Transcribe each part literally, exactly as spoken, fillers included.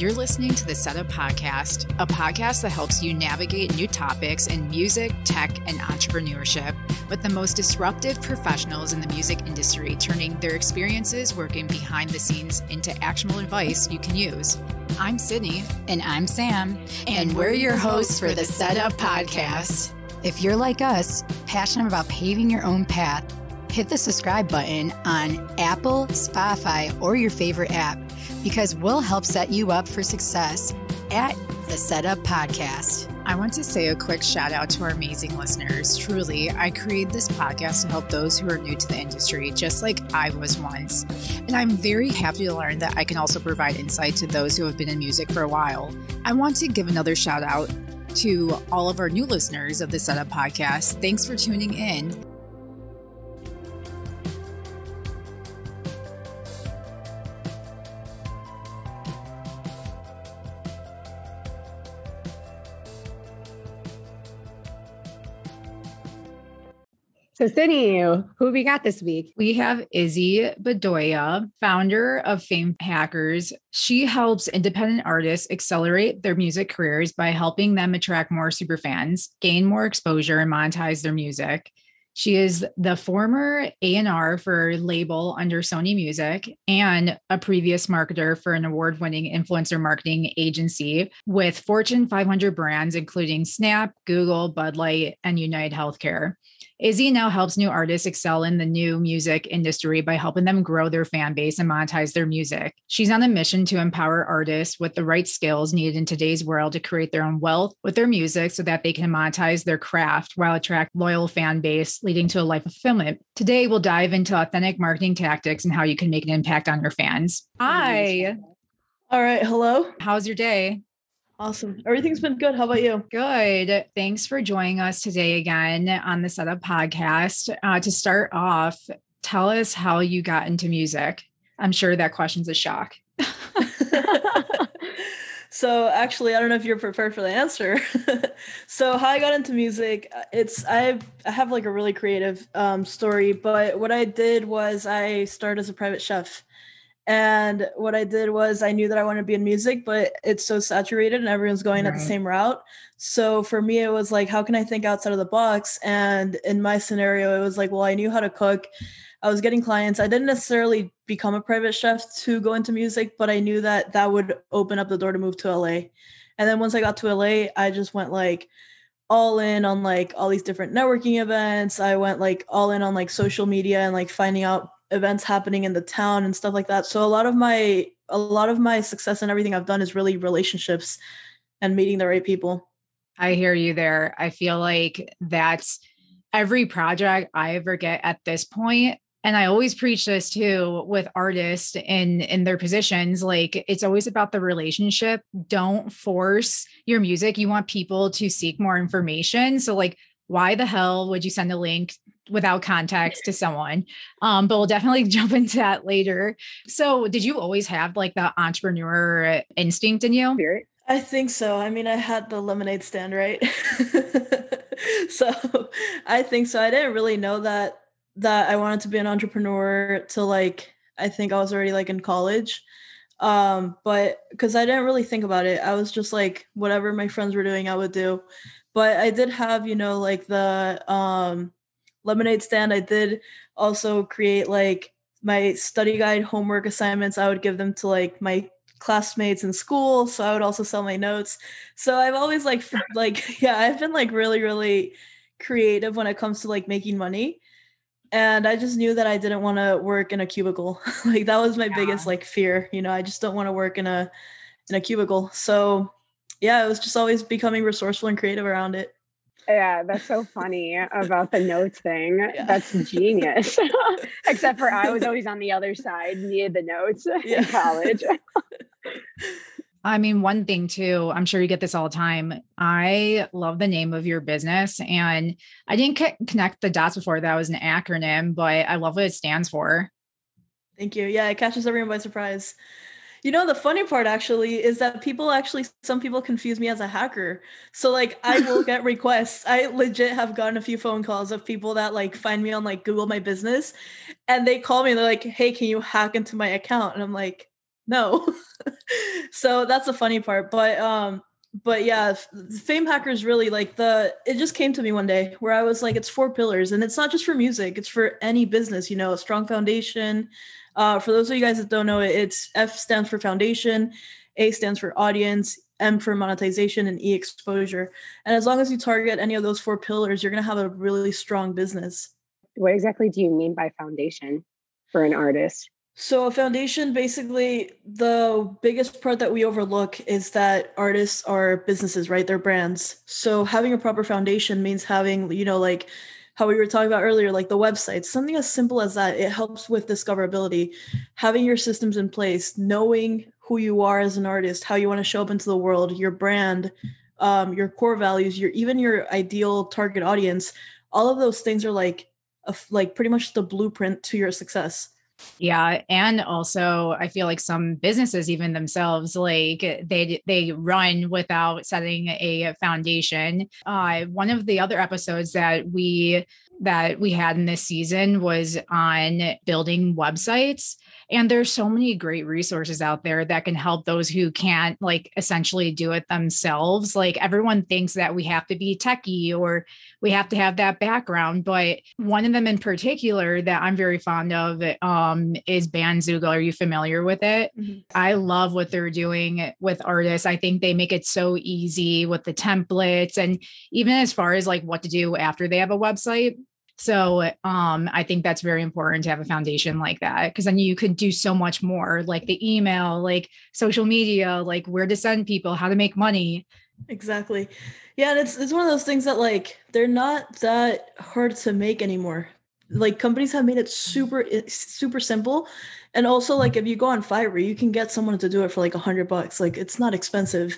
You're listening to The Setup Podcast, a podcast that helps you navigate new topics in music, tech, and entrepreneurship with the most disruptive professionals in the music industry, turning their experiences working behind the scenes into actionable advice you can use. I'm Sydney. And I'm Sam. And, and we're your hosts for The Setup Podcast. If you're like us, passionate about paving your own path, hit the subscribe button on Apple, Spotify, or your favorite app, because we'll help set you up for success at The Setup Podcast. I want to say a quick shout out to our amazing listeners. Truly, I created this podcast to help those who are new to the industry, just like I was once. And I'm very happy to learn that I can also provide insight to those who have been in music for a while. I want to give another shout out to all of our new listeners of The Setup Podcast. Thanks for tuning in. So Sydney, who we got this week? We have Izzy Bedoya, founder of Fame Hackers. She helps independent artists accelerate their music careers by helping them attract more superfans, gain more exposure, and monetize their music. She is the former A and R for label under Sony Music and a previous marketer for an award-winning influencer marketing agency with Fortune five hundred brands, including Snap, Google, Bud Light, and United Healthcare. Izzy now helps new artists excel in the new music industry by helping them grow their fan base and monetize their music. She's on a mission to empower artists with the right skills needed in today's world to create their own wealth with their music so that they can monetize their craft while attract loyal fan base, leading to a life of fulfillment. Today, we'll dive into authentic marketing tactics and how you can make an impact on your fans. Hi. All right. Hello. How's your day? Awesome. Everything's been good. How about you? Good. Thanks for joining us today again on the Setup Podcast. Uh, to start off, tell us how you got into music. I'm sure that question's a shock. So actually, I don't know if you're prepared for the answer. So how I got into music, it's I've, I have like a really creative um, story, but what I did was I started as a private chef. And what I did was I knew that I wanted to be in music, but it's so saturated and everyone's going right at the same route. So for me, it was like, how can I think outside of the box? And in my scenario, it was like, well, I knew how to cook. I was getting clients. I didn't necessarily become a private chef to go into music, but I knew that that would open up the door to move to L A. And then once I got to L A, I just went like all in on like all these different networking events. I went like all in on like social media and like finding out events happening in the town and stuff like that. So a lot of my, a lot of my success and everything I've done is really relationships and meeting the right people. I hear you there. I feel like that's every project I ever get at this point. And I always preach this too with artists and in, in their positions. Like it's always about the relationship. Don't force your music. You want people to seek more information. So like, why the hell would you send a link without context to someone? Um, but we'll definitely jump into that later. So did you always have like the entrepreneur instinct in you? I think so. I mean, I had the lemonade stand, right? So I think so. I didn't really know that, that I wanted to be an entrepreneur till like, I think I was already like in college. Um, but cause I didn't really think about it. I was just like, whatever my friends were doing, I would do. But I did have, you know, like the, um, lemonade stand. I did also create like my study guide homework assignments. I would give them to like my classmates in school. So I would also sell my notes. So I've always like, like, yeah, I've been like really, really creative when it comes to like making money. And I just knew that I didn't want to work in a cubicle. Like that was my yeah. biggest like fear, you know, I just don't want to work in a, in a cubicle. So yeah, it was just always becoming resourceful and creative around it. Yeah, that's so funny about the notes thing. Yeah. That's genius. Except for I was always on the other side, needed the notes yeah. in college. I mean, one thing too, I'm sure you get this all the time. I love the name of your business. And I didn't c- connect the dots before that was an acronym, but I love what it stands for. Thank you. Yeah, it catches everyone by surprise. You know, the funny part actually is that people actually, some people confuse me as a hacker. So like I will get requests. I legit have gotten a few phone calls of people that like find me on like Google My Business and they call me and they're like, hey, can you hack into my account? And I'm like, no. So that's the funny part. But, um, but yeah, Fame Hackers really like the, it just came to me one day where I was like, it's four pillars, and it's not just for music. It's for any business, you know, a strong foundation. Uh, for those of you guys that don't know it, it's F stands for foundation, A stands for audience, M for monetization, and E exposure. And as long as you target any of those four pillars, you're going to have a really strong business. What exactly do you mean by foundation for an artist? So a foundation, basically, the biggest part that we overlook is that artists are businesses, right? They're brands. So having a proper foundation means having, you know, like how we were talking about earlier, like the website, something as simple as that. It helps with discoverability, having your systems in place, knowing who you are as an artist, how you want to show up into the world, your brand, um, your core values, your even your ideal target audience. All of those things are like a, like pretty much the blueprint to your success. Yeah. And also I feel like some businesses, even themselves, like they, they run without setting a foundation. Uh, one of the other episodes that we, that we had in this season was on building websites. And there's so many great resources out there that can help those who can't like essentially do it themselves. Like everyone thinks that we have to be techie or we have to have that background. But one of them in particular that I'm very fond of um, is Bandzoogle. Are you familiar with it? Mm-hmm. I love what they're doing with artists. I think they make it so easy with the templates and even as far as like what to do after they have a website. So um, I think that's very important to have a foundation like that, because then you could do so much more, like the email, like social media, like where to send people, how to make money. Exactly. Yeah. And it's, it's one of those things that like, they're not that hard to make anymore. Like companies have made it super, super simple. And also like, if you go on Fiverr, you can get someone to do it for like a hundred bucks. Like it's not expensive,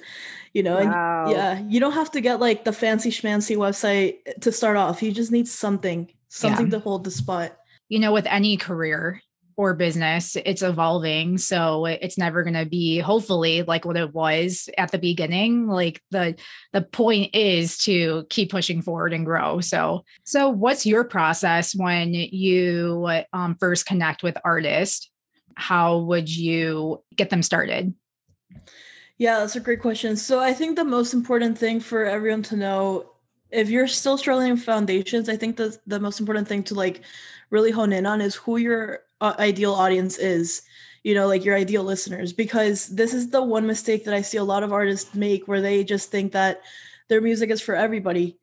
you know? Wow. And yeah. You don't have to get like the fancy schmancy website to start off. You just need something, something yeah. to hold the spot. You know, with any career or business, it's evolving. So it's never going to be hopefully like what it was at the beginning. Like the, the point is to keep pushing forward and grow. So, so what's your process when you um, first connect with artists? How would you get them started? Yeah, that's a great question. So I think the most important thing for everyone to know, if you're still struggling with foundations, I think the, the most important thing to like really hone in on is who your uh, ideal audience is, you know, like your ideal listeners, because this is the one mistake that I see a lot of artists make where they just think that their music is for everybody.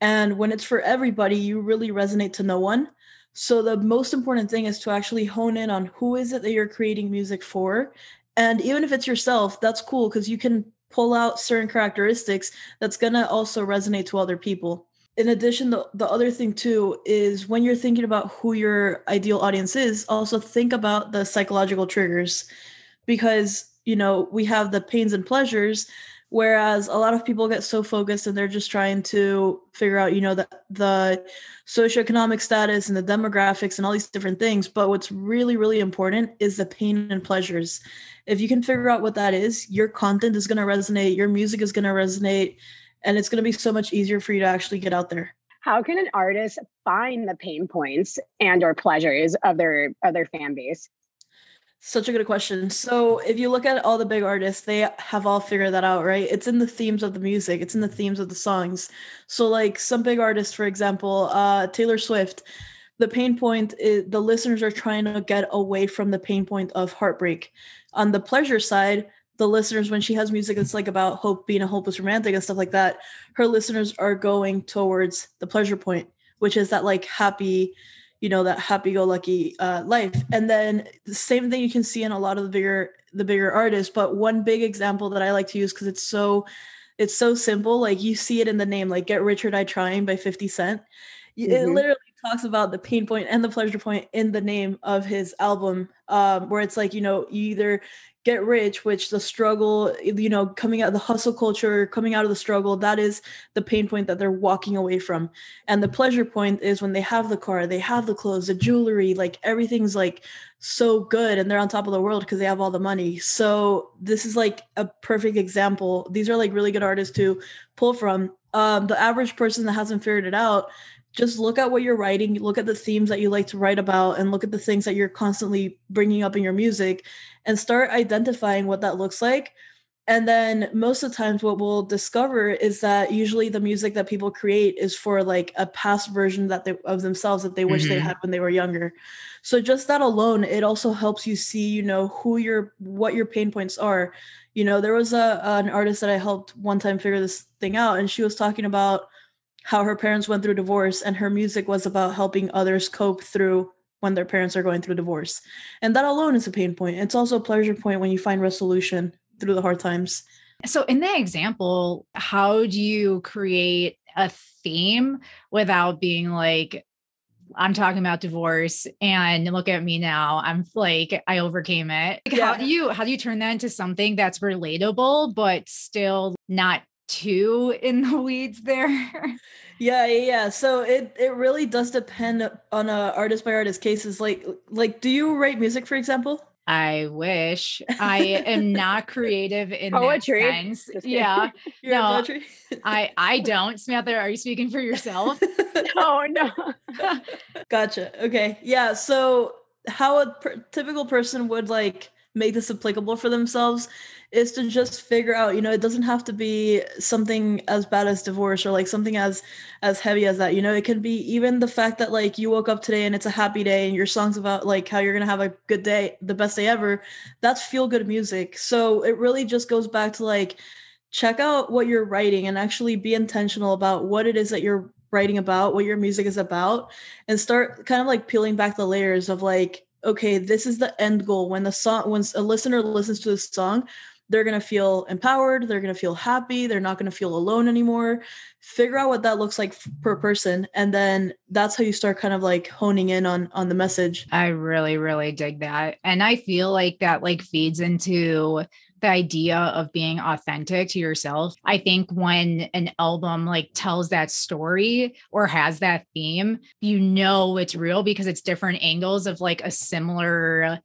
And when it's for everybody, you really resonate to no one. So the most important thing is to actually hone in on who is it that you're creating music for. And even if it's yourself, that's cool because you can pull out certain characteristics that's going to also resonate to other people. In addition, the, the other thing too is when you're thinking about who your ideal audience is, also think about the psychological triggers because, you know, we have the pains and pleasures, whereas a lot of people get so focused and they're just trying to figure out, you know, the, the socioeconomic status and the demographics and all these different things. But what's really, really important is the pain and pleasures. If you can figure out what that is, your content is going to resonate, your music is going to resonate, and it's going to be so much easier for you to actually get out there. How can an artist find the pain points and or pleasures of their, of their fan base? Such a good question. So if you look at all the big artists, they have all figured that out, right? It's in the themes of the music. It's in the themes of the songs. So like some big artists, for example, uh, Taylor Swift, the pain point is the listeners are trying to get away from the pain point of heartbreak. On the pleasure side, the listeners, when she has music that's like about hope, being a hopeless romantic and stuff like that, her listeners are going towards the pleasure point, which is that like happy, you know, that happy-go-lucky uh, life. And then the same thing you can see in a lot of the bigger, the bigger artists. But one big example that I like to use because it's so, it's so simple. Like you see it in the name, like "Get Rich or Die Trying" by fifty Cent. Mm-hmm. It literally talks about the pain point and the pleasure point in the name of his album, um, where it's like, you know, you either get rich, which the struggle, you know, coming out of the hustle culture, coming out of the struggle, that is the pain point that they're walking away from. And the pleasure point is when they have the car, they have the clothes, the jewelry, like everything's like so good and they're on top of the world because they have all the money. So this is like a perfect example. These are like really good artists to pull from. Um, the average person that hasn't figured it out just look at what you're writing, look at the themes that you like to write about, and look at the things that you're constantly bringing up in your music and start identifying what that looks like. And then most of the times what we'll discover is that usually the music that people create is for like a past version that they, of themselves that they wish mm-hmm. they had when they were younger. So just that alone, it also helps you see, you know, who your, what your pain points are. You know, there was a an artist that I helped one time figure this thing out, and she was talking about how her parents went through divorce, and her music was about helping others cope through when their parents are going through divorce. And that alone is a pain point. It's also a pleasure point when you find resolution through the hard times. So in that example, how do you create a theme without being like, I'm talking about divorce and look at me now, I'm like, I overcame it. Like, yeah. How do you, how do you turn that into something that's relatable, but still not too in the weeds there? yeah. Yeah. So it, it really does depend on a artist by artist cases. Like, like, do you write music, for example? I wish. I am not creative in poetry. That sense. Yeah. You're no, poetry? I, I don't. Samantha, are you speaking for yourself? No, no. Gotcha. Okay. Yeah. So how a per- typical person would like make this applicable for themselves is to just figure out, you know, it doesn't have to be something as bad as divorce or like something as, as heavy as that. You know, it can be even the fact that like you woke up today and it's a happy day and your song's about like how you're going to have a good day, the best day ever. That's feel good music. So it really just goes back to like, check out what you're writing and actually be intentional about what it is that you're writing about, what your music is about, and start kind of like peeling back the layers of like, okay, this is the end goal. When the song, when a listener listens to this song, they're going to feel empowered. They're going to feel happy. They're not going to feel alone anymore. Figure out what that looks like f- per person. And then that's how you start kind of like honing in on, on the message. I really, really dig that. And I feel like that like feeds into the idea of being authentic to yourself. I think when an album like tells that story or has that theme, you know, it's real because it's different angles of like a similar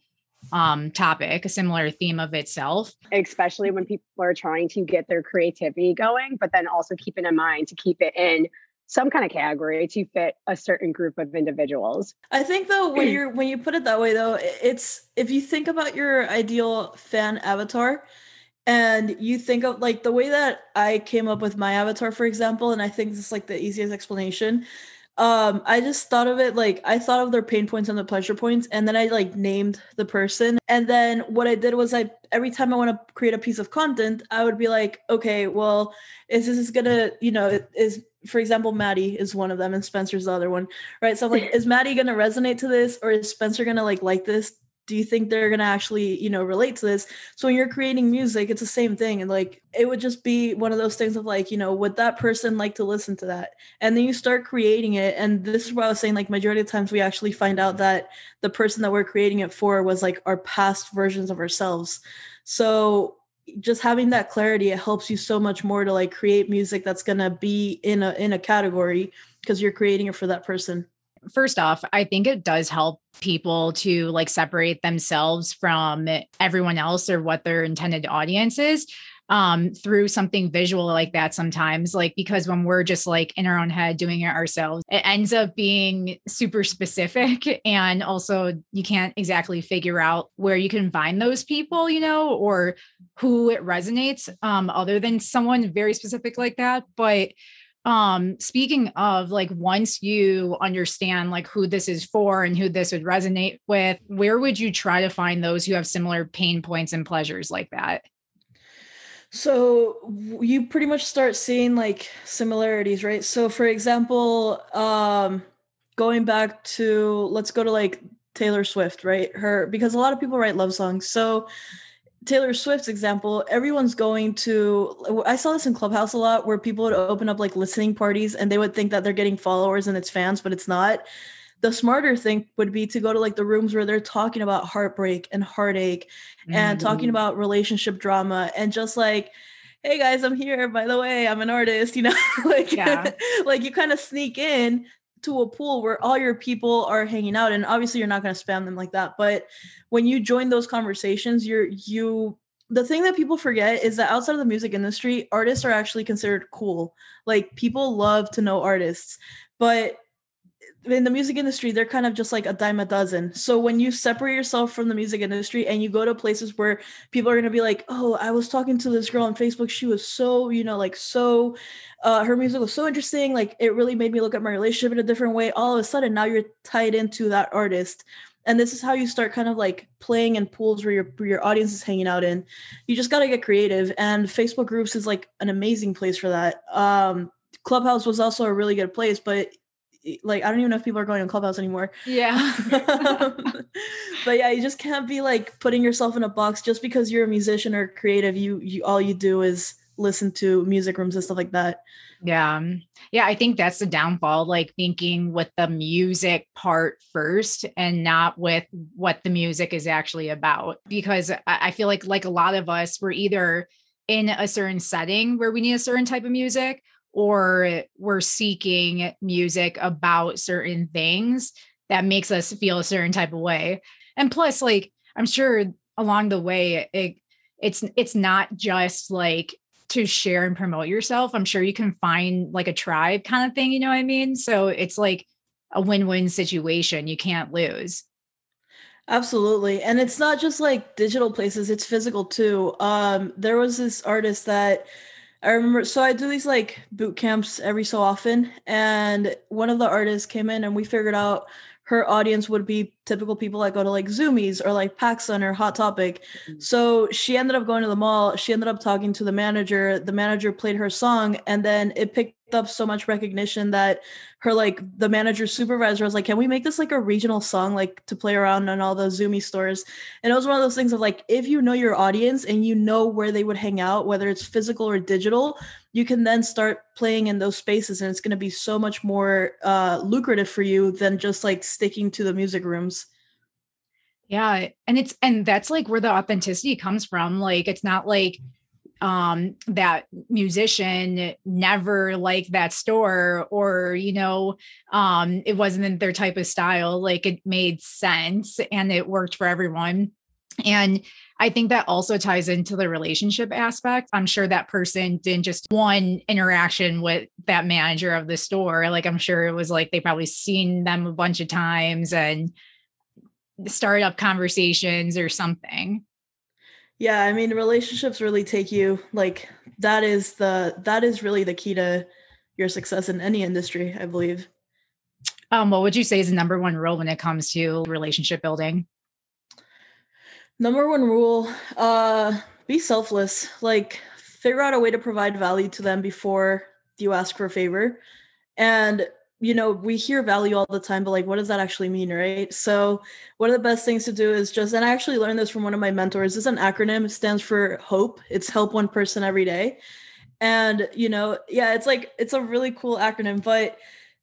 um, topic, a similar theme of itself. Especially when people are trying to get their creativity going, but then also keeping in mind to keep it in some kind of category to fit a certain group of individuals. I think though, when you're, when you put it that way though, it's, if you think about your ideal fan avatar and you think of like the way that I came up with my avatar, for example, and I think this is like the easiest explanation. Um, I just thought of it, like I thought of their pain points and the pleasure points. And then I like named the person. And then what I did was I, every time I want to create a piece of content, I would be like, okay, well, is this is going to, you know, is, for example, Maddie is one of them and Spencer's the other one, right? So I'm like, is Maddie going to resonate to this, or is Spencer going to like, like this? Do you think they're going to actually, you know, relate to this? So when you're creating music, it's the same thing. And like, it would just be one of those things of like, you know, would that person like to listen to that? And then you start creating it. And this is what I was saying, like majority of the times we actually find out that the person that we're creating it for was like our past versions of ourselves. So just having that clarity, it helps you so much more to like create music that's going to be in a, in a category because you're creating it for that person. First off, I think it does help people to like separate themselves from everyone else or what their intended audience is um, through something visual like that sometimes, like, because when we're just like in our own head doing it ourselves, it ends up being super specific. And also you can't exactly figure out where you can find those people, you know, or who it resonates um, other than someone very specific like that. But Um, speaking of like, once you understand like who this is for and who this would resonate with, where would you try to find those who have similar pain points and pleasures like that? So you pretty much start seeing like similarities, right? So for example, um, going back to, let's go to like Taylor Swift, right? Her, because a lot of people write love songs. So Taylor Swift's example, everyone's going to, I saw this in Clubhouse a lot where people would open up like listening parties and they would think that they're getting followers and it's fans, but it's not. The smarter thing would be to go to like the rooms where they're talking about heartbreak and heartache mm-hmm. and talking about relationship drama and just like, hey guys, I'm here, by the way, I'm an artist, you know, like, yeah. Like you kind of sneak in to a pool where all your people are hanging out. And obviously you're not going to spam them like that. But when you join those conversations, you're, you, the thing that people forget is that outside of the music industry, artists are actually considered cool. Like people love to know artists, but in the music industry, they're kind of just like a dime a dozen. So when you separate yourself from the music industry and you go to places where people are going to be like, oh, I was talking to this girl on Facebook. She was so, you know, like, so uh, her music was so interesting. Like, it really made me look at my relationship in a different way. All of a sudden now you're tied into that artist. And this is how you start kind of like playing in pools where your, where your audience is hanging out in. You just got to get creative. And Facebook groups is like an amazing place for that. Um, Clubhouse was also a really good place, but like, I don't even know if people are going on Clubhouse anymore. Yeah. But yeah, you just can't be like putting yourself in a box just because you're a musician or creative. You, you, all you do is listen to music rooms and stuff like that. Yeah. Yeah. I think that's the downfall, like thinking with the music part first and not with what the music is actually about. Because I feel like, like a lot of us, we're either in a certain setting where we need a certain type of music, or we're seeking music about certain things that makes us feel a certain type of way. And plus, like, I'm sure along the way, it, it's, it's not just like to share and promote yourself. I'm sure you can find like a tribe kind of thing. You know what I mean? So it's like a win-win situation. You can't lose. Absolutely. And it's not just like digital places, it's physical too. Um, there was this artist that I remember, so I do these like boot camps every so often, and one of the artists came in and we figured out her audience would be typical people that go to like Zumiez or like PacSun or Hot Topic. Mm-hmm. So she ended up going to the mall. She ended up talking to the manager. The manager played her song, and then it picked up so much recognition that her, like, the manager's supervisor was like, can we make this like a regional song, like to play around on all the Zumiez stores? And it was one of those things of like, if you know your audience and you know where they would hang out, whether it's physical or digital, you can then start playing in those spaces, and it's going to be so much more uh, lucrative for you than just like sticking to the music rooms. Yeah. And it's, and that's like where the authenticity comes from. Like, it's not like um, that musician never liked that store, or, you know, um, it wasn't their type of style. Like, it made sense and it worked for everyone. And I think that also ties into the relationship aspect. I'm sure that person didn't just one interaction with that manager of the store. Like, I'm sure it was like, they probably seen them a bunch of times and started up conversations or something. Yeah. I mean, relationships really take you, like, that is the, that is really the key to your success in any industry, I believe. Um, what would you say is the number one rule when it comes to relationship building? Number one rule, uh, be selfless. Like, figure out a way to provide value to them before you ask for a favor. And, you know, we hear value all the time, but like, what does that actually mean, right? So one of the best things to do is just, and I actually learned this from one of my mentors. It's an acronym. It stands for HOPE. It's help one person every day. And, you know, yeah, it's like, it's a really cool acronym, but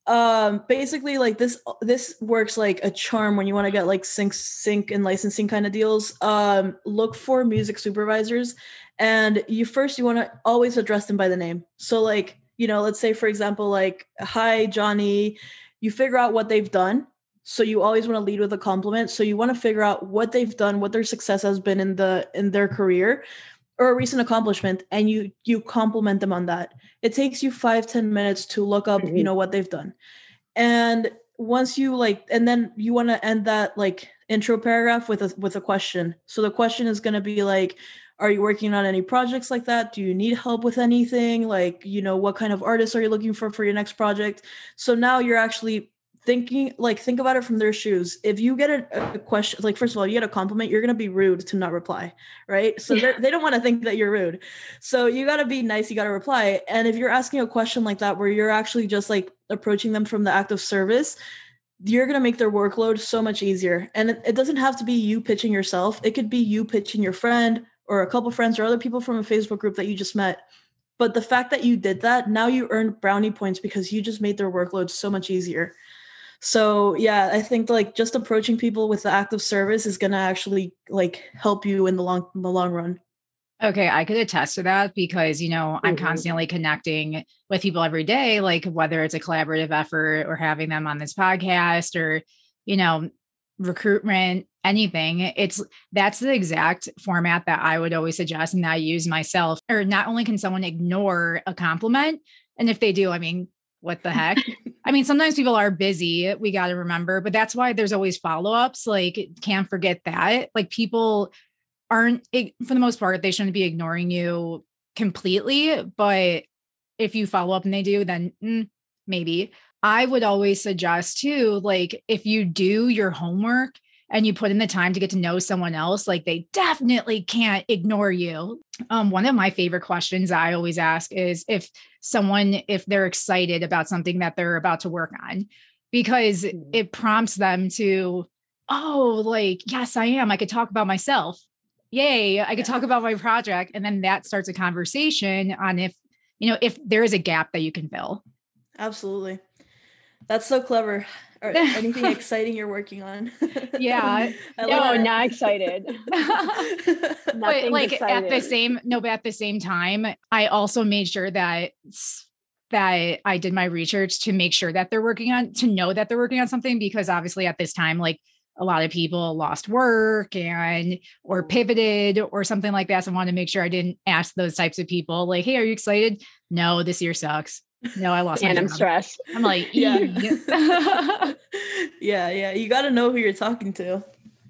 Um, basically like this, this works like a charm when you want to get like sync, sync and licensing kind of deals. Um, look for music supervisors, and you first, you want to always address them by the name. So like, you know, let's say for example, like, hi, Johnny, you figure out what they've done. So you always want to lead with a compliment. So you want to figure out what they've done, what their success has been in the, in their career, or a recent accomplishment, and you you compliment them on that. It takes you five, ten minutes to look up, mm-hmm. you know, what they've done. And once you like, and then you want to end that like intro paragraph with a with a question. So the question is going to be like, are you working on any projects like that? Do you need help with anything? Like, you know, what kind of artists are you looking for for your next project? So now you're actually thinking, like, think about it from their shoes. If you get a, a question, like, first of all, you get a compliment, you're going to be rude to not reply, right? So yeah. They don't want to think that you're rude. So you got to be nice. You got to reply. And if you're asking a question like that, where you're actually just like approaching them from the act of service, you're going to make their workload so much easier. And it, it doesn't have to be you pitching yourself. It could be you pitching your friend or a couple friends or other people from a Facebook group that you just met. But the fact that you did that, now you earned brownie points because you just made their workload so much easier. So yeah, I think like just approaching people with the act of service is going to actually like help you in the long, in the long run. Okay. I could attest to that because, you know, I'm mm-hmm. constantly connecting with people every day, like whether it's a collaborative effort or having them on this podcast or, you know, recruitment, anything. It's, that's the exact format that I would always suggest and that I use myself. Or not only can someone ignore a compliment, and if they do, I mean, what the heck? I mean, sometimes people are busy. We got to remember, but that's why there's always follow-ups. Like, can't forget that. Like, people aren't, for the most part, they shouldn't be ignoring you completely. But if you follow up and they do, then mm, maybe. I would always suggest too, like, if you do your homework and you put in the time to get to know someone else, like, they definitely can't ignore you. Um, one of my favorite questions I always ask is if someone, if they're excited about something that they're about to work on, because it prompts them to, oh, like, yes, I am. I could talk about myself. Yay. I could yeah. talk about my project. And then that starts a conversation on if, you know, if there is a gap that you can fill. Absolutely. That's so clever. Or anything exciting you're working on? Yeah. Oh, no, not excited. But like excited. At the same, no, but at the same time, I also made sure that, that I did my research to make sure that they're working on, to know that they're working on something, because obviously at this time, like, a lot of people lost work and, or pivoted or something like that. So I wanted to make sure I didn't ask those types of people like, hey, are you excited? No, this year sucks. No, I lost. And I'm stressed. I'm like, yeah. yeah, yeah. You got to know who you're talking to.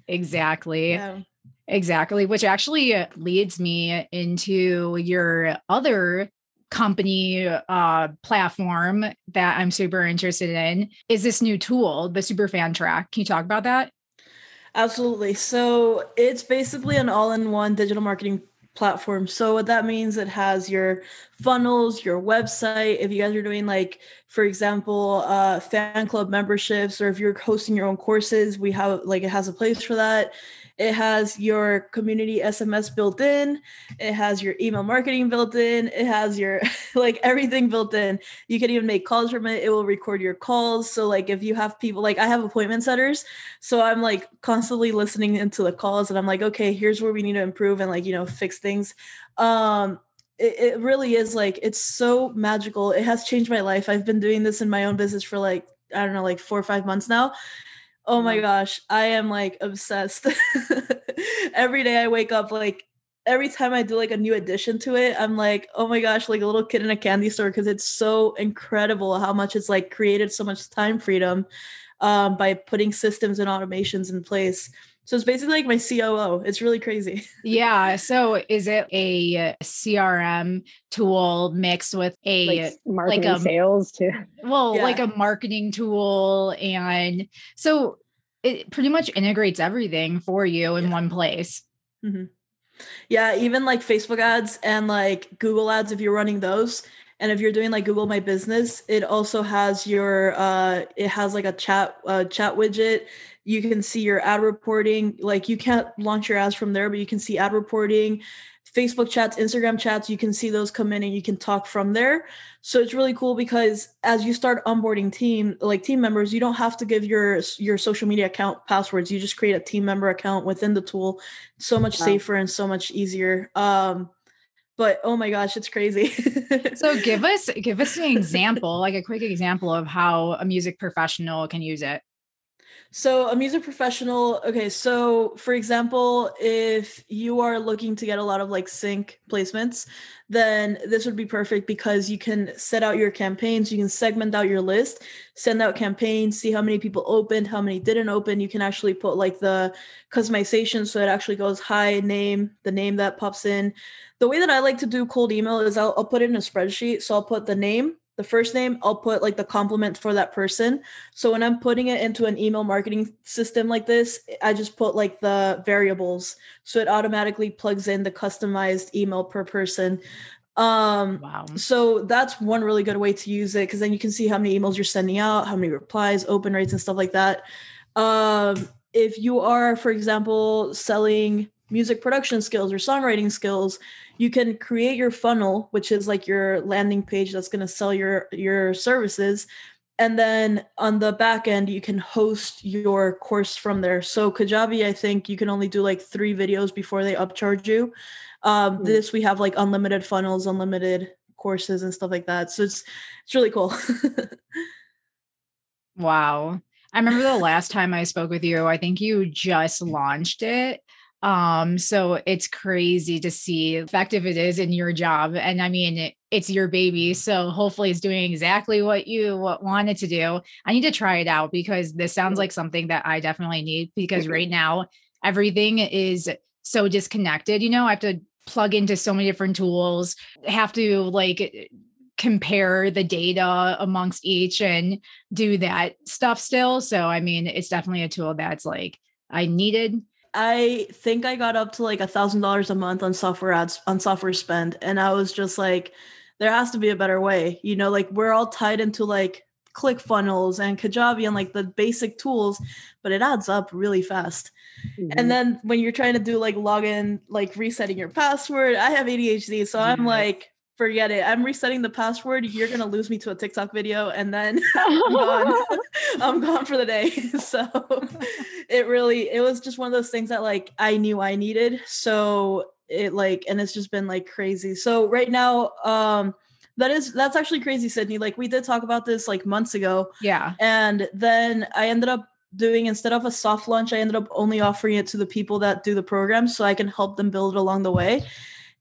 Exactly. Yeah. Exactly. Which actually leads me into your other company uh, platform that I'm super interested in is this new tool, the Superfan Track. Can you talk about that? Absolutely. So it's basically an all-in-one digital marketing platform. So what that means, it has your funnels, your website. If you guys are doing, like, for example, uh, fan club memberships, or if you're hosting your own courses, we have, like, it has a place for that. It has your community S M S built in. It has your email marketing built in. It has your, like, everything built in. You can even make calls from it. It will record your calls. So, like, if you have people, like, I have appointment setters. So I'm, like, constantly listening into the calls and I'm like, okay, here's where we need to improve and, like, you know, fix things. Um, it, it really is, like, it's so magical. It has changed my life. I've been doing this in my own business for, like, I don't know, like four or five months now. Oh my gosh, I am, like, obsessed. Every day I wake up, like, every time I do, like, a new addition to it, I'm like, oh my gosh, like a little kid in a candy store, because it's so incredible how much it's, like, created so much time freedom um, by putting systems and automations in place. So it's basically like my C O O. It's really crazy. Yeah. So is it a C R M tool mixed with a like marketing like a, sales too? Well, yeah. like a marketing tool. And so it pretty much integrates everything for you in yeah. one place. Mm-hmm. Yeah. Even like Facebook ads and like Google ads, if you're running those. And if you're doing like Google My Business, it also has your, uh, it has like a chat, uh, chat widget. You can see your ad reporting. Like you can't launch your ads from there, but you can see ad reporting, Facebook chats, Instagram chats. You can see those come in and you can talk from there. So it's really cool because as you start onboarding team, like team members, you don't have to give your, your social media account passwords. You just create a team member account within the tool. It's so much wow. safer and so much easier. Um, But oh my gosh, it's crazy. So give us, give us an example, like a quick example of how a music professional can use it. So a music professional. Okay. So for example, if you are looking to get a lot of like sync placements, then this would be perfect because you can set out your campaigns. You can segment out your list, send out campaigns, see how many people opened, how many didn't open. You can actually put like the customization. So it actually goes hi, name, the name that pops in. The way that I like to do cold email is I'll, I'll put it in a spreadsheet. So I'll put the name, the first name, I'll put like the compliment for that person. So when I'm putting it into an email marketing system like this, I just put like the variables. So it automatically plugs in the customized email per person. Um, wow. So that's one really good way to use it. Cause then you can see how many emails you're sending out, how many replies, open rates and stuff like that. Um, if you are, for example, selling music production skills or songwriting skills, you can create your funnel, which is like your landing page that's going to sell your, your services. And then on the back end, you can host your course from there. So Kajabi, I think you can only do like three videos before they upcharge you. Um, mm-hmm. This, we have like unlimited funnels, unlimited courses and stuff like that. So it's, it's really cool. Wow. I remember the last time I spoke with you, I think you just launched it. Um, so it's crazy to see how effective it is in your job. And I mean, it, it's your baby. So hopefully it's doing exactly what you what wanted to do. I need to try it out because this sounds like something that I definitely need, because right now everything is so disconnected. You know, I have to plug into so many different tools, have to like compare the data amongst each and do that stuff still. So, I mean, it's definitely a tool that's like I needed. I think I got up to like a thousand dollars a month on software ads, on software spend. And I was just like, there has to be a better way. You know, like we're all tied into like ClickFunnels and Kajabi and like the basic tools, but it adds up really fast. Mm-hmm. And then when you're trying to do like login, like resetting your password, I have A D H D. So mm-hmm. I'm like, forget it. I'm resetting the password. You're going to lose me to a TikTok video. And then I'm gone. I'm gone for the day. So it really, it was just one of those things that like, I knew I needed. So it like, and it's just been like crazy. So right now, um, that is, that's actually crazy, Sydney. Like we did talk about this like months ago. Yeah. And then I ended up doing, instead of a soft launch, I ended up only offering it to the people that do the program so I can help them build it along the way.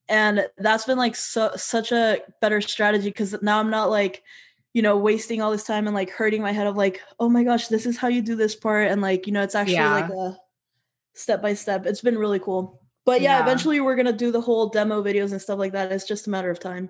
And that's been like so, such a better strategy, because now I'm not like, you know, wasting all this time and like hurting my head of like, oh my gosh, this is how you do this part. And like, you know, it's actually yeah. like a step-by-step. It's been really cool. But yeah, yeah. eventually we're going to do the whole demo videos and stuff like that. It's just a matter of time.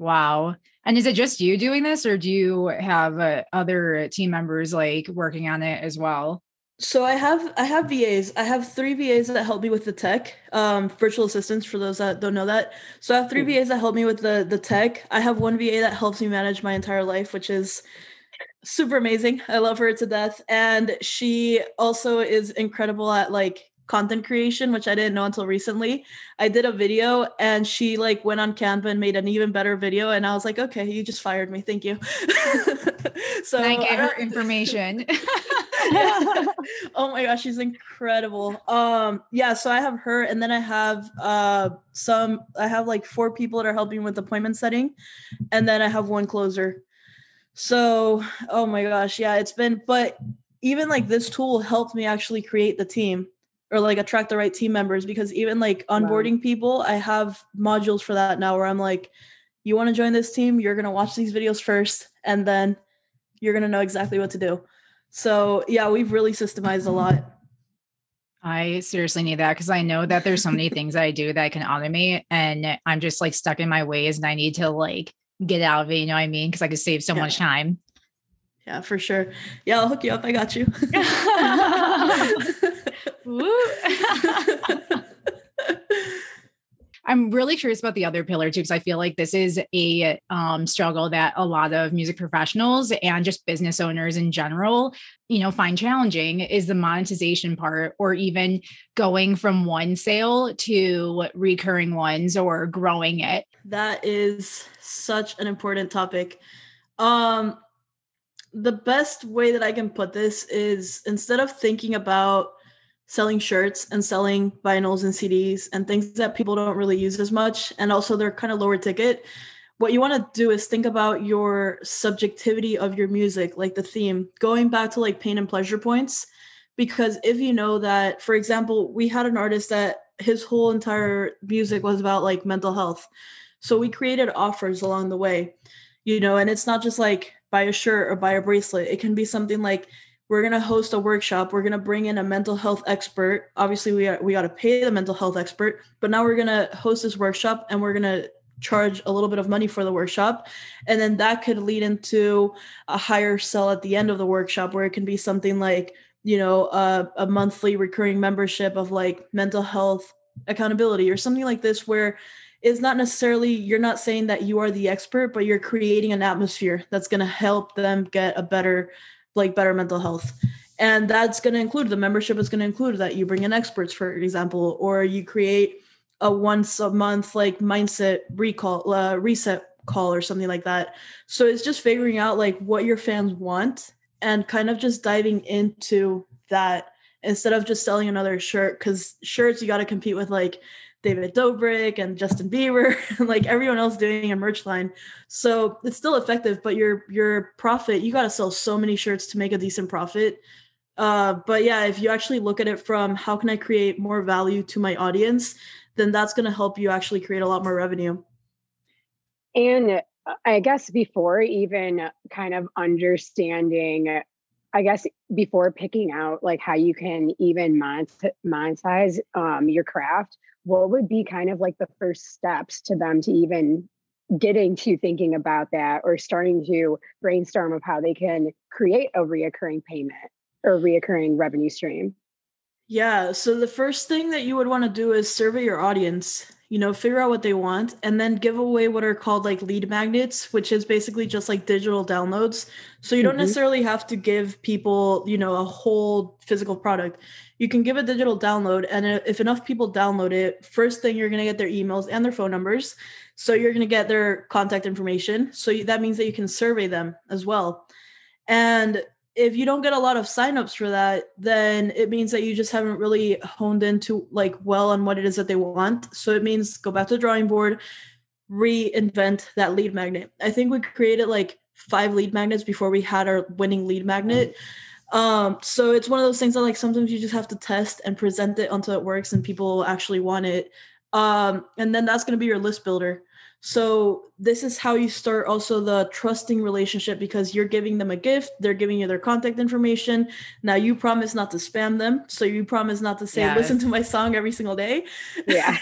Wow. And is it just you doing this, or do you have uh, other team members like working on it as well? So I have, I have V As. I have three V As that help me with the tech, um, virtual assistants for those that don't know that. So I have three V As that help me with the, the tech. I have one V A that helps me manage my entire life, which is super amazing. I love her to death. And she also is incredible at like content creation, which I didn't know until recently. I did a video and she like went on Canva and made an even better video. And I was like, okay, you just fired me. Thank you. So I get her information. Yeah. Oh my gosh, she's incredible. Um, yeah, so I have her, and then I have uh some I have like four people that are helping with appointment setting, and then I have one closer. So, oh my gosh, yeah, it's been, but even like this tool helped me actually create the team, or like attract the right team members, because even like onboarding wow. people, I have modules for that now where I'm like, you want to join this team, you're going to watch these videos first, and then you're going to know exactly what to do. So yeah, we've really systemized a lot. I seriously need that, because I know that there's so many things that I do that I can automate, and I'm just like stuck in my ways, and I need to like get out of it. You know what I mean? Because I could save so yeah. much time. Yeah, for sure. Yeah, I'll hook you up. I got you. I'm really curious about the other pillar too, because I feel like this is a um, struggle that a lot of music professionals and just business owners in general, you know, find challenging, is the monetization part, or even going from one sale to recurring ones or growing it. That is such an important topic. Um, the best way that I can put this is, instead of thinking about selling shirts and selling vinyls and C Ds and things that people don't really use as much, and also they're kind of lower ticket, what you want to do is think about your subjectivity of your music, like the theme, going back to like pain and pleasure points. Because if you know that, for example, we had an artist that his whole entire music was about like mental health. So we created offers along the way, you know, and it's not just like buy a shirt or buy a bracelet. It can be something like, we're going to host a workshop. We're going to bring in a mental health expert. Obviously, we are, we got to pay the mental health expert, but now we're going to host this workshop, and we're going to charge a little bit of money for the workshop. And then that could lead into a higher sell at the end of the workshop, where it can be something like, you know, uh, a monthly recurring membership of like mental health accountability or something like this, where it's not necessarily, you're not saying that you are the expert, but you're creating an atmosphere that's going to help them get a better like better mental health. And that's going to include, the membership is going to include that you bring in experts, for example, or you create a once a month, like mindset recall, uh, reset call or something like that. So it's just figuring out like what your fans want and kind of just diving into that, instead of just selling another shirt. Cause shirts, you got to compete with like David Dobrik and Justin Bieber and like everyone else doing a merch line. So it's still effective, but your, your profit, you got to sell so many shirts to make a decent profit. Uh, but yeah, if you actually look at it from how can I create more value to my audience, then that's going to help you actually create a lot more revenue. And I guess before even kind of understanding, I guess before picking out like how you can even monetize um, your craft, what would be kind of like the first steps to them to even getting to thinking about that or starting to brainstorm of how they can create a reoccurring payment or reoccurring revenue stream? Yeah. So the first thing that you would want to do is survey your audience, you know, figure out what they want, and then give away what are called like lead magnets, which is basically just like digital downloads. So you don't mm-hmm. necessarily have to give people, you know, a whole physical product. You can give a digital download, and if enough people download it, first thing you're going to get their emails and their phone numbers. So you're going to get their contact information. So that means that you can survey them as well. And if you don't get a lot of signups for that, then it means that you just haven't really honed into like well on what it is that they want. So it means go back to the drawing board, reinvent that lead magnet. I think we created like five lead magnets before we had our winning lead magnet. Um, so it's one of those things that like sometimes you just have to test and present it until it works and people actually want it. Um, and then that's going to be your list builder. So this is how you start also the trusting relationship, because you're giving them a gift. They're giving you their contact information. Now you promise not to spam them. So you promise not to say, yes. listen to my song every single day. Yeah.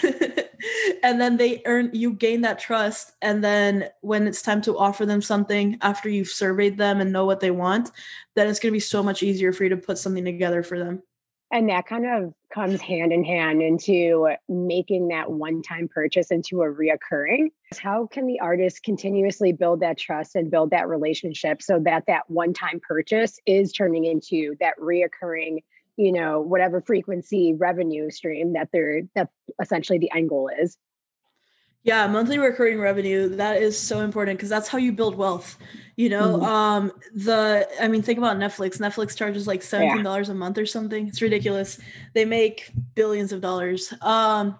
And then they earn, you gain that trust. And then when it's time to offer them something after you've surveyed them and know what they want, then it's going to be so much easier for you to put something together for them. And that kind of comes hand in hand into making that one-time purchase into a reoccurring. How can the artist continuously build that trust and build that relationship so that that one-time purchase is turning into that reoccurring, you know, whatever frequency revenue stream that they're, that essentially the end goal is? Yeah, monthly recurring revenue, that is so important because that's how you build wealth. You know, mm-hmm. um, the, I mean, think about Netflix. Netflix charges like seventeen dollars yeah. a month or something. It's ridiculous. They make billions of dollars. Um,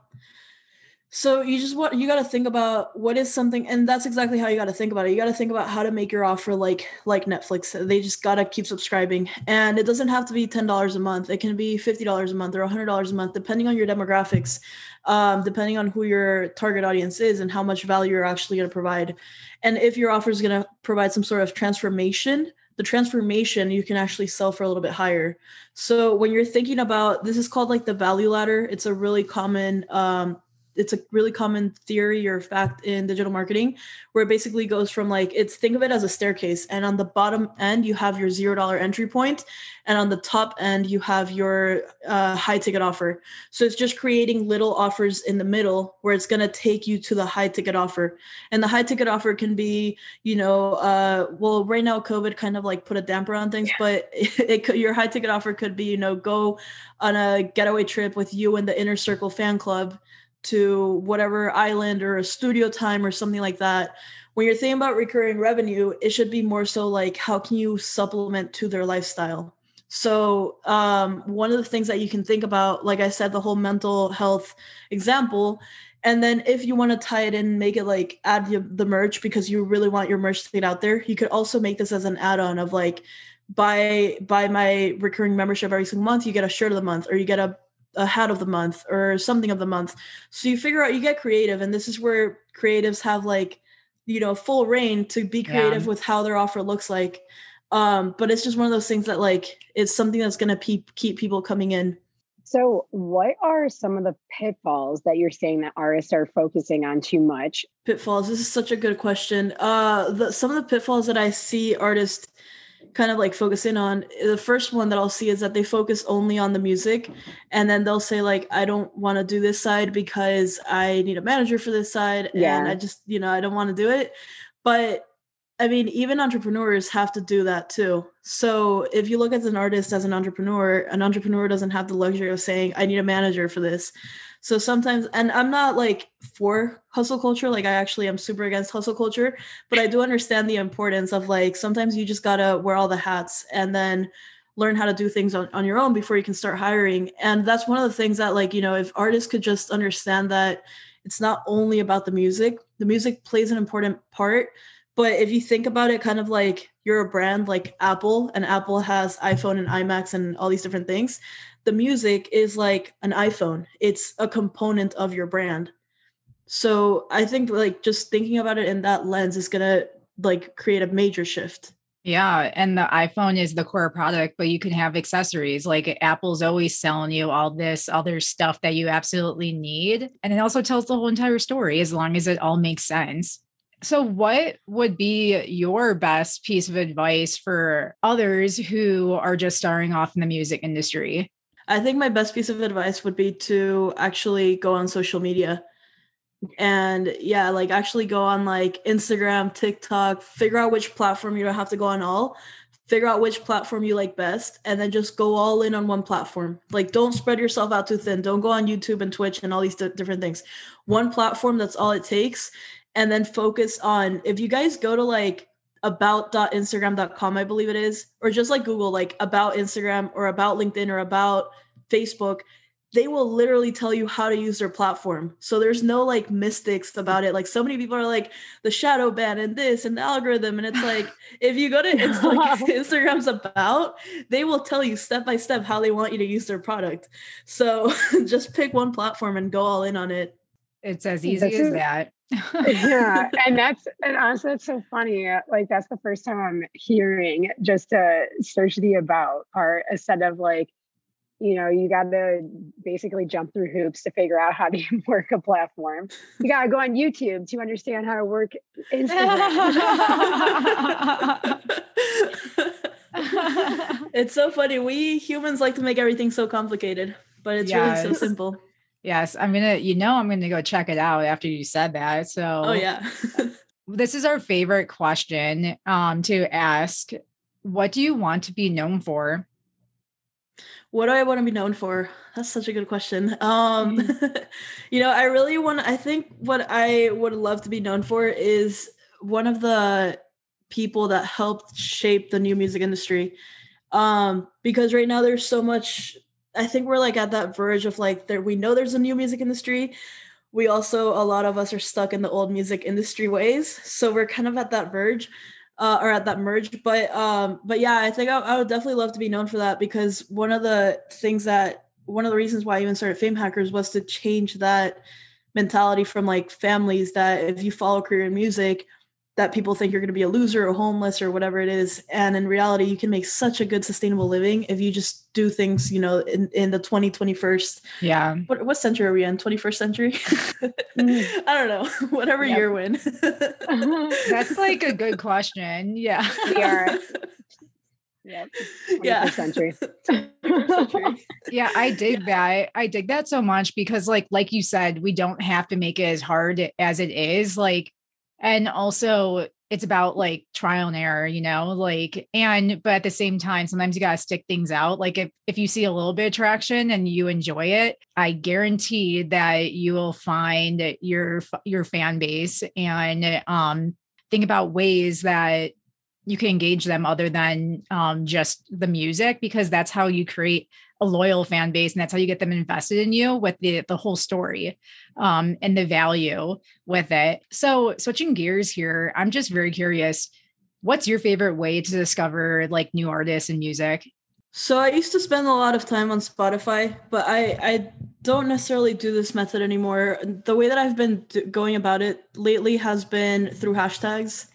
so you just want, you got to think about what is something, and that's exactly how you got to think about it. You got to think about how to make your offer like, like Netflix. They just got to keep subscribing, and it doesn't have to be ten dollars a month. It can be fifty dollars a month or one hundred dollars a month, depending on your demographics. Um, depending on who your target audience is and how much value you're actually going to provide. And if your offer is going to provide some sort of transformation, the transformation you can actually sell for a little bit higher. So when you're thinking about, this is called like the value ladder. It's a really common, um, it's a really common theory or fact in digital marketing, where it basically goes from like, it's, think of it as a staircase. And on the bottom end, you have your zero dollar entry point. And on the top end, you have your uh, high ticket offer. So it's just creating little offers in the middle where it's going to take you to the high ticket offer. And the high ticket offer can be, you know, uh, well, right now COVID kind of like put a damper on things, yeah. but it, it could, your high ticket offer could be, you know, go on a getaway trip with you and the Inner Circle fan club to whatever island or a studio time or something like that. When you're thinking about recurring revenue, it should be more so like, how can you supplement to their lifestyle? So um, one of the things that you can think about, like I said, the whole mental health example, and then if you want to tie it in, make it like add the, the merch because you really want your merch to get out there. You could also make this as an add-on of like, buy, buy my recurring membership every single month, you get a shirt of the month, or you get a, a hat of the month or something of the month. So you figure out, you get creative, and this is where creatives have like, you know, full reign to be creative yeah. with how their offer looks like. Um, but it's just one of those things that like, it's something that's going to pe- keep people coming in. So what are some of the pitfalls that you're saying that artists are focusing on too much? Pitfalls. This is such a good question. Uh, the, some of the pitfalls that I see artists kind of like focus in on. The first one that I'll see is that they focus only on the music. And then they'll say like, I don't want to do this side because I need a manager for this side. Yeah. And I just, you know, I don't want to do it. But I mean, even entrepreneurs have to do that too. So if you look at an artist as an entrepreneur, an entrepreneur doesn't have the luxury of saying, I need a manager for this. So sometimes, and I'm not like for hustle culture, like I actually am super against hustle culture, but I do understand the importance of like, sometimes you just gotta wear all the hats and then learn how to do things on, on your own before you can start hiring. And that's one of the things that like, you know, if artists could just understand that it's not only about the music, the music plays an important part, But if you think about it, kind of like you're a brand like Apple, and Apple has iPhone and iMacs and all these different things. The music is like an iPhone. It's a component of your brand. So I think like just thinking about it in that lens is going to like create a major shift. Yeah. And the iPhone is the core product, but you can have accessories. Like Apple's always selling you all this other stuff that you absolutely need. And it also tells the whole entire story as long as it all makes sense. So what would be your best piece of advice for others who are just starting off in the music industry? I think my best piece of advice would be to actually go on social media. And yeah, like actually go on like Instagram, TikTok, figure out which platform you don't have to go on all, figure out which platform you like best, and then just go all in on one platform. Like don't spread yourself out too thin. Don't go on YouTube and Twitch and all these d- different things. One platform, that's all it takes. And then focus on, if you guys go to like about dot instagram dot com, I believe it is, or just like Google, like about Instagram or about LinkedIn or about Facebook, they will literally tell you how to use their platform. So there's no like mystics about it. Like so many people are like the shadow ban and this and the algorithm. And it's like, if you go to it's like Instagram's about, they will tell you step by step how they want you to use their product. So just pick one platform and go all in on it. It's as easy that's as it. that. Yeah. And that's, and honestly, that's so funny. Like that's the first time I'm hearing just to search the about part instead of like, you know, you got to basically jump through hoops to figure out how to work a platform. You got to go on YouTube to understand how to work Instagram. It's so funny. We humans like to make everything so complicated, but it's yes. really so simple. Yes. I'm going to, you know, I'm going to go check it out after you said that. So oh, yeah. This is our favorite question um, to ask. What do you want to be known for? What do I want to be known for? That's such a good question. Um, you know, I really want to, I think what I would love to be known for is one of the people that helped shape the new music industry. Um, because right now there's so much, I think we're like at that verge of like, there, we know there's a new music industry. We also, a lot of us are stuck in the old music industry ways. So we're kind of at that verge. Uh, or at that merge. But um, but yeah, I think I, I would definitely love to be known for that, because one of the things that, one of the reasons why I even started Fame Hackers was to change that mentality from like families that if you follow a career in music, that people think you're going to be a loser or homeless or whatever it is. And in reality, you can make such a good sustainable living if you just do things, you know, in, in the twenty, twenty-first. Yeah. What, what century are we in? twenty-first century? Mm. I don't know. Whatever yep. year we're in. That's like a good question. Yeah. We are. Yeah. Yeah. Century. century. Yeah. I dig yeah. that. I dig that so much because like, like you said, we don't have to make it as hard as it is. Like, and also it's about like trial and error, you know, like, and, but at the same time, sometimes you got to stick things out. Like if, if you see a little bit of traction and you enjoy it, I guarantee that you will find your, your fan base and um, think about ways that you can engage them other than um, just the music, because that's how you create a loyal fan base. And that's how you get them invested in you with the, the whole story um, and the value with it. So switching gears here, I'm just very curious, what's your favorite way to discover like new artists and music? So I used to spend a lot of time on Spotify, but I, I don't necessarily do this method anymore. The way that I've been going about it lately has been through hashtags.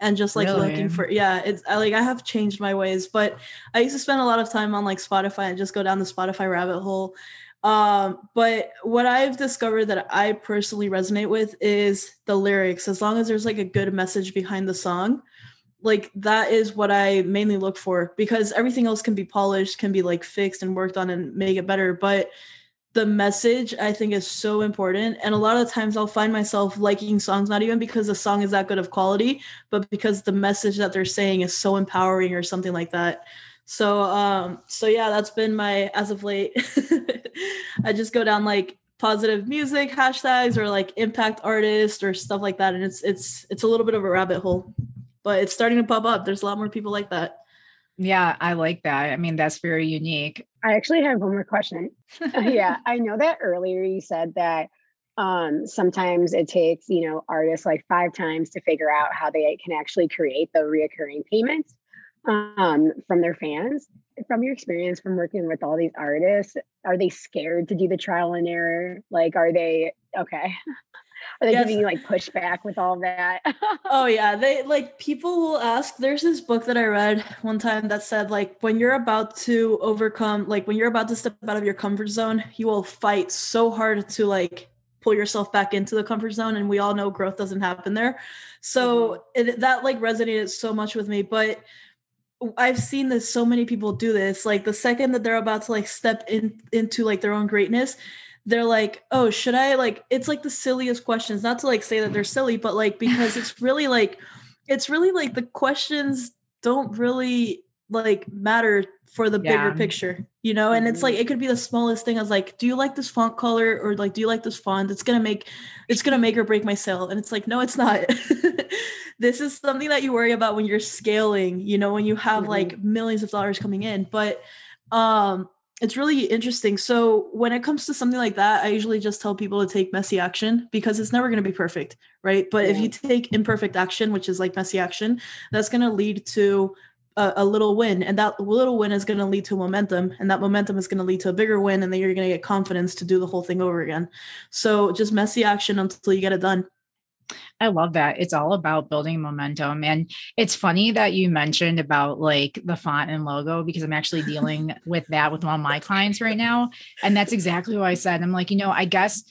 And just like really? looking for, yeah, it's I, like I have changed my ways, but I used to spend a lot of time on like Spotify and just go down the Spotify rabbit hole. Um, but what I've discovered that I personally resonate with is the lyrics. As long as there's like a good message behind the song, like that is what I mainly look for, because everything else can be polished, can be like fixed and worked on and make it better. But the message I think is so important. And a lot of times I'll find myself liking songs, not even because the song is that good of quality, but because the message that they're saying is so empowering or something like that. So, um, so yeah, that's been my, as of late, I just go down like positive music hashtags or like impact artists or stuff like that. And it's, it's, it's a little bit of a rabbit hole, but it's starting to pop up. There's a lot more people like that. Yeah, I like that. I mean, that's very unique. I actually have one more question. uh, yeah, I know that earlier you said that Um, sometimes it takes, you know, artists like five times to figure out how they can actually create the reoccurring payments um, from their fans. From your experience from working with all these artists, are they scared to do the trial and error? Like, are they, okay. Are they yes. giving you like pushback with all that? Oh yeah. They like, people will ask, there's this book that I read one time that said like, when you're about to overcome, like when you're about to step out of your comfort zone, you will fight so hard to like pull yourself back into the comfort zone. And we all know growth doesn't happen there. So mm-hmm. it, that like resonated so much with me, but I've seen this, so many people do this. Like the second that they're about to like step in into like their own greatness, they're like, oh, should I like, it's like the silliest questions, not to like say that they're silly, but like, because it's really like, it's really like the questions don't really like matter for the yeah. bigger picture, you know? And mm-hmm. it's like, it could be the smallest thing. I was like, do you like this font color? Or like, do you like this font? It's going to make, it's going to make or break my sale. And it's like, no, it's not. This is something that you worry about when you're scaling, you know, when you have mm-hmm. like millions of dollars coming in, but, um, it's really interesting. So when it comes to something like that, I usually just tell people to take messy action because it's never going to be perfect. Right. But yeah. if you take imperfect action, which is like messy action, that's going to lead to a, a little win. And that little win is going to lead to momentum, and that momentum is going to lead to a bigger win. And then you're going to get confidence to do the whole thing over again. So just messy action until you get it done. I love that. It's all about building momentum. And it's funny that you mentioned about like the font and logo, because I'm actually dealing with that with one of my clients right now. And that's exactly what I said. I'm like, you know, I guess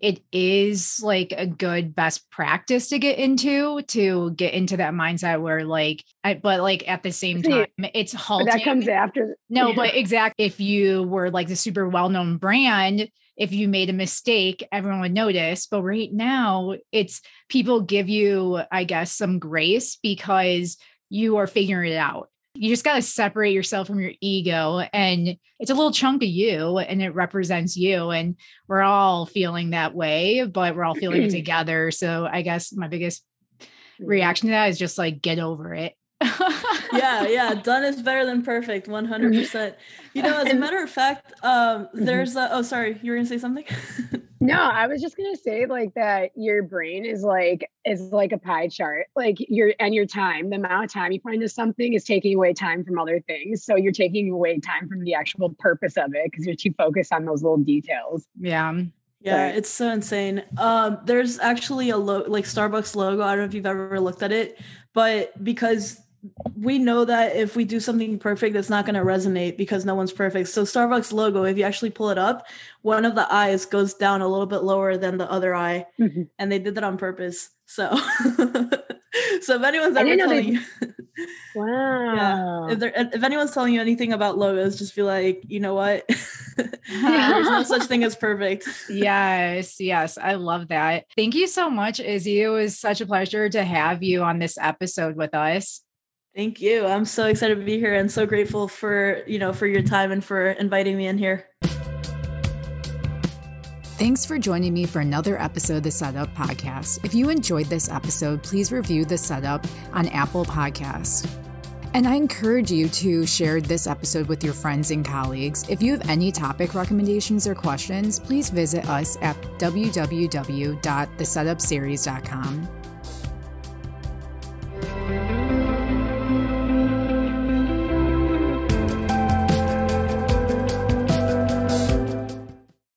it is like a good best practice to get into, to get into that mindset where like, I, but like at the same time, it's halting. But that comes after. No, but exactly. If you were like the super well-known brand, if you made a mistake, everyone would notice. But right now, it's people give you, I guess, some grace because you are figuring it out. You just got to separate yourself from your ego, and it's a little chunk of you and it represents you. And we're all feeling that way, but we're all feeling it together. So I guess my biggest reaction to that is just like, get over it. yeah, yeah. Done is better than perfect. one hundred percent. You know, as a matter of fact, um, there's a, oh, sorry, you were going to say something? No, I was just going to say like that your brain is like, is like a pie chart, like your, and your time, the amount of time you put into something is taking away time from other things. So you're taking away time from the actual purpose of it because you're too focused on those little details. Yeah. Yeah, it's so insane. Um, there's actually a lo- like Starbucks logo. I don't know if you've ever looked at it, but because we know that if we do something perfect, it's not going to resonate because no one's perfect. So Starbucks logo, if you actually pull it up, one of the eyes goes down a little bit lower than the other eye. Mm-hmm. And they did that on purpose. So, so if anyone's ever telling you, wow, yeah, if, if anyone's telling you anything about logos, just be like, you know what? There's no such thing as perfect. Yes. Yes. I love that. Thank you so much, Izzy. It was such a pleasure to have you on this episode with us. Thank you. I'm so excited to be here and so grateful for, you know, for your time and for inviting me in here. Thanks for joining me for another episode of The Setup Podcast. If you enjoyed this episode, please review The Setup on Apple Podcasts. And I encourage you to share this episode with your friends and colleagues. If you have any topic recommendations or questions, please visit us at w w w dot the setup series dot com.